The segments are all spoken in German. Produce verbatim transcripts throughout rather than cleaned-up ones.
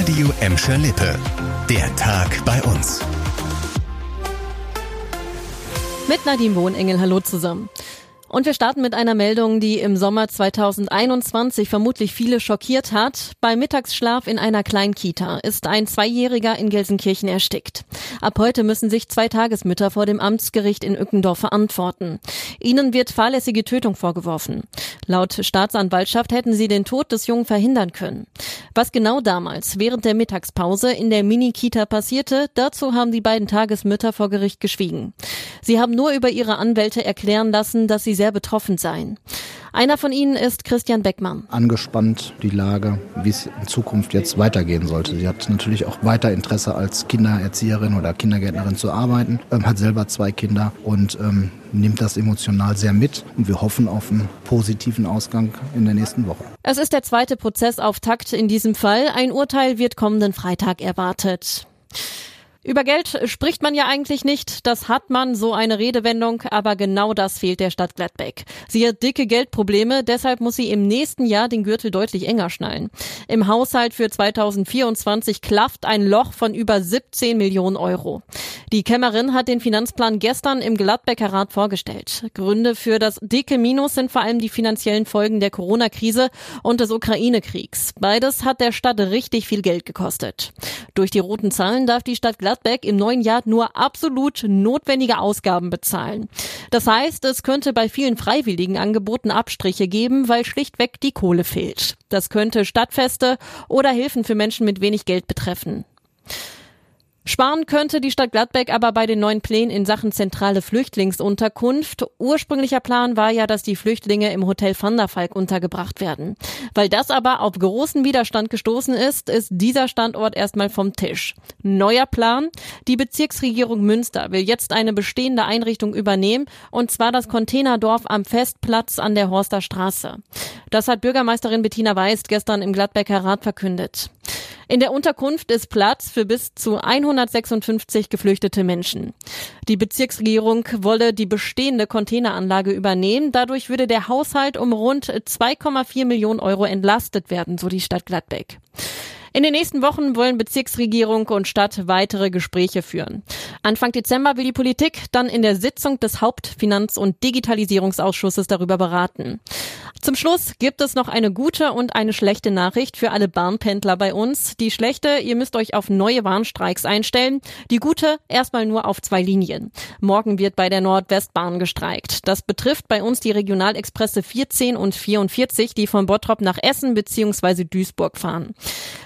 Radio Emscher Lippe. Der Tag bei uns. Mit Nadine Wohnengel, hallo zusammen. Und wir starten mit einer Meldung, die im Sommer zweitausendeinundzwanzig vermutlich viele schockiert hat. Bei Mittagsschlaf in einer Kleinkita ist ein Zweijähriger in Gelsenkirchen erstickt. Ab heute müssen sich zwei Tagesmütter vor dem Amtsgericht in Ückendorf verantworten. Ihnen wird fahrlässige Tötung vorgeworfen. Laut Staatsanwaltschaft hätten sie den Tod des Jungen verhindern können. Was genau damals während der Mittagspause in der Mini-Kita passierte, dazu haben die beiden Tagesmütter vor Gericht geschwiegen. Sie haben nur über ihre Anwälte erklären lassen, dass sie sehr betroffen seien. Einer von ihnen ist Christian Beckmann. Angespannt die Lage, wie es in Zukunft jetzt weitergehen sollte. Sie hat natürlich auch weiter Interesse, als Kindererzieherin oder Kindergärtnerin zu arbeiten, ähm, hat selber zwei Kinder und ähm, nimmt das emotional sehr mit. Und wir hoffen auf einen positiven Ausgang in der nächsten Woche. Es ist der zweite Prozessauftakt in diesem Fall. Ein Urteil wird kommenden Freitag erwartet. Über Geld spricht man ja eigentlich nicht, das hat man, so eine Redewendung, aber genau das fehlt der Stadt Gladbeck. Sie hat dicke Geldprobleme, deshalb muss sie im nächsten Jahr den Gürtel deutlich enger schnallen. Im Haushalt für zweitausendvierundzwanzig klafft ein Loch von über siebzehn Millionen Euro. Die Kämmerin hat den Finanzplan gestern im Gladbecker Rat vorgestellt. Gründe für das dicke Minus sind vor allem die finanziellen Folgen der Corona-Krise und des Ukraine-Kriegs. Beides hat der Stadt richtig viel Geld gekostet. Durch die roten Zahlen darf die Stadt Gladbeck Gladbeck im neuen Jahr nur absolut notwendige Ausgaben bezahlen. Das heißt, es könnte bei vielen freiwilligen Angeboten Abstriche geben, weil schlichtweg die Kohle fehlt. Das könnte Stadtfeste oder Hilfen für Menschen mit wenig Geld betreffen. Sparen könnte die Stadt Gladbeck aber bei den neuen Plänen in Sachen zentrale Flüchtlingsunterkunft. Ursprünglicher Plan war ja, dass die Flüchtlinge im Hotel Van der Falk untergebracht werden. Weil das aber auf großen Widerstand gestoßen ist, ist dieser Standort erstmal vom Tisch. Neuer Plan: Die Bezirksregierung Münster will jetzt eine bestehende Einrichtung übernehmen, und zwar das Containerdorf am Festplatz an der Horster Straße. Das hat Bürgermeisterin Bettina Weiß gestern im Gladbecker Rat verkündet. In der Unterkunft ist Platz für bis zu hundertsechsundfünfzig geflüchtete Menschen. Die Bezirksregierung wolle die bestehende Containeranlage übernehmen. Dadurch würde der Haushalt um rund zwei Komma vier Millionen Euro entlastet werden, so die Stadt Gladbeck. In den nächsten Wochen wollen Bezirksregierung und Stadt weitere Gespräche führen. Anfang Dezember will die Politik dann in der Sitzung des Hauptfinanz- und Digitalisierungsausschusses darüber beraten. Zum Schluss gibt es noch eine gute und eine schlechte Nachricht für alle Bahnpendler bei uns. Die schlechte: Ihr müsst euch auf neue Warnstreiks einstellen. Die gute: Erstmal nur auf zwei Linien. Morgen wird bei der Nordwestbahn gestreikt. Das betrifft bei uns die Regionalexpresse vierzehn und vierundvierzig, die von Bottrop nach Essen bzw. Duisburg fahren.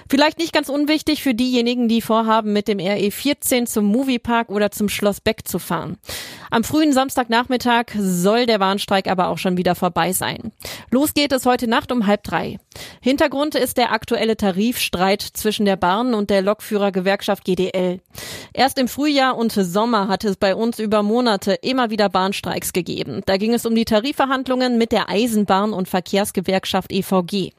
Vielleicht nicht ganz unwichtig für diejenigen, die vorhaben, mit dem R E vierzehn zum Moviepark oder zum Schloss Beck zu fahren. Am frühen Samstagnachmittag soll der Warnstreik aber auch schon wieder vorbei sein. Los geht es heute Nacht um halb drei. Hintergrund ist der aktuelle Tarifstreit zwischen der Bahn und der Lokführergewerkschaft G D L. Erst im Frühjahr und Sommer hat es bei uns über Monate immer wieder Bahnstreiks gegeben. Da ging es um die Tarifverhandlungen mit der Eisenbahn- und Verkehrsgewerkschaft E V G.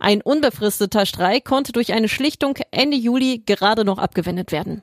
Ein unbefristeter Streik konnte durch eine Schlichtung Ende Juli gerade noch abgewendet werden.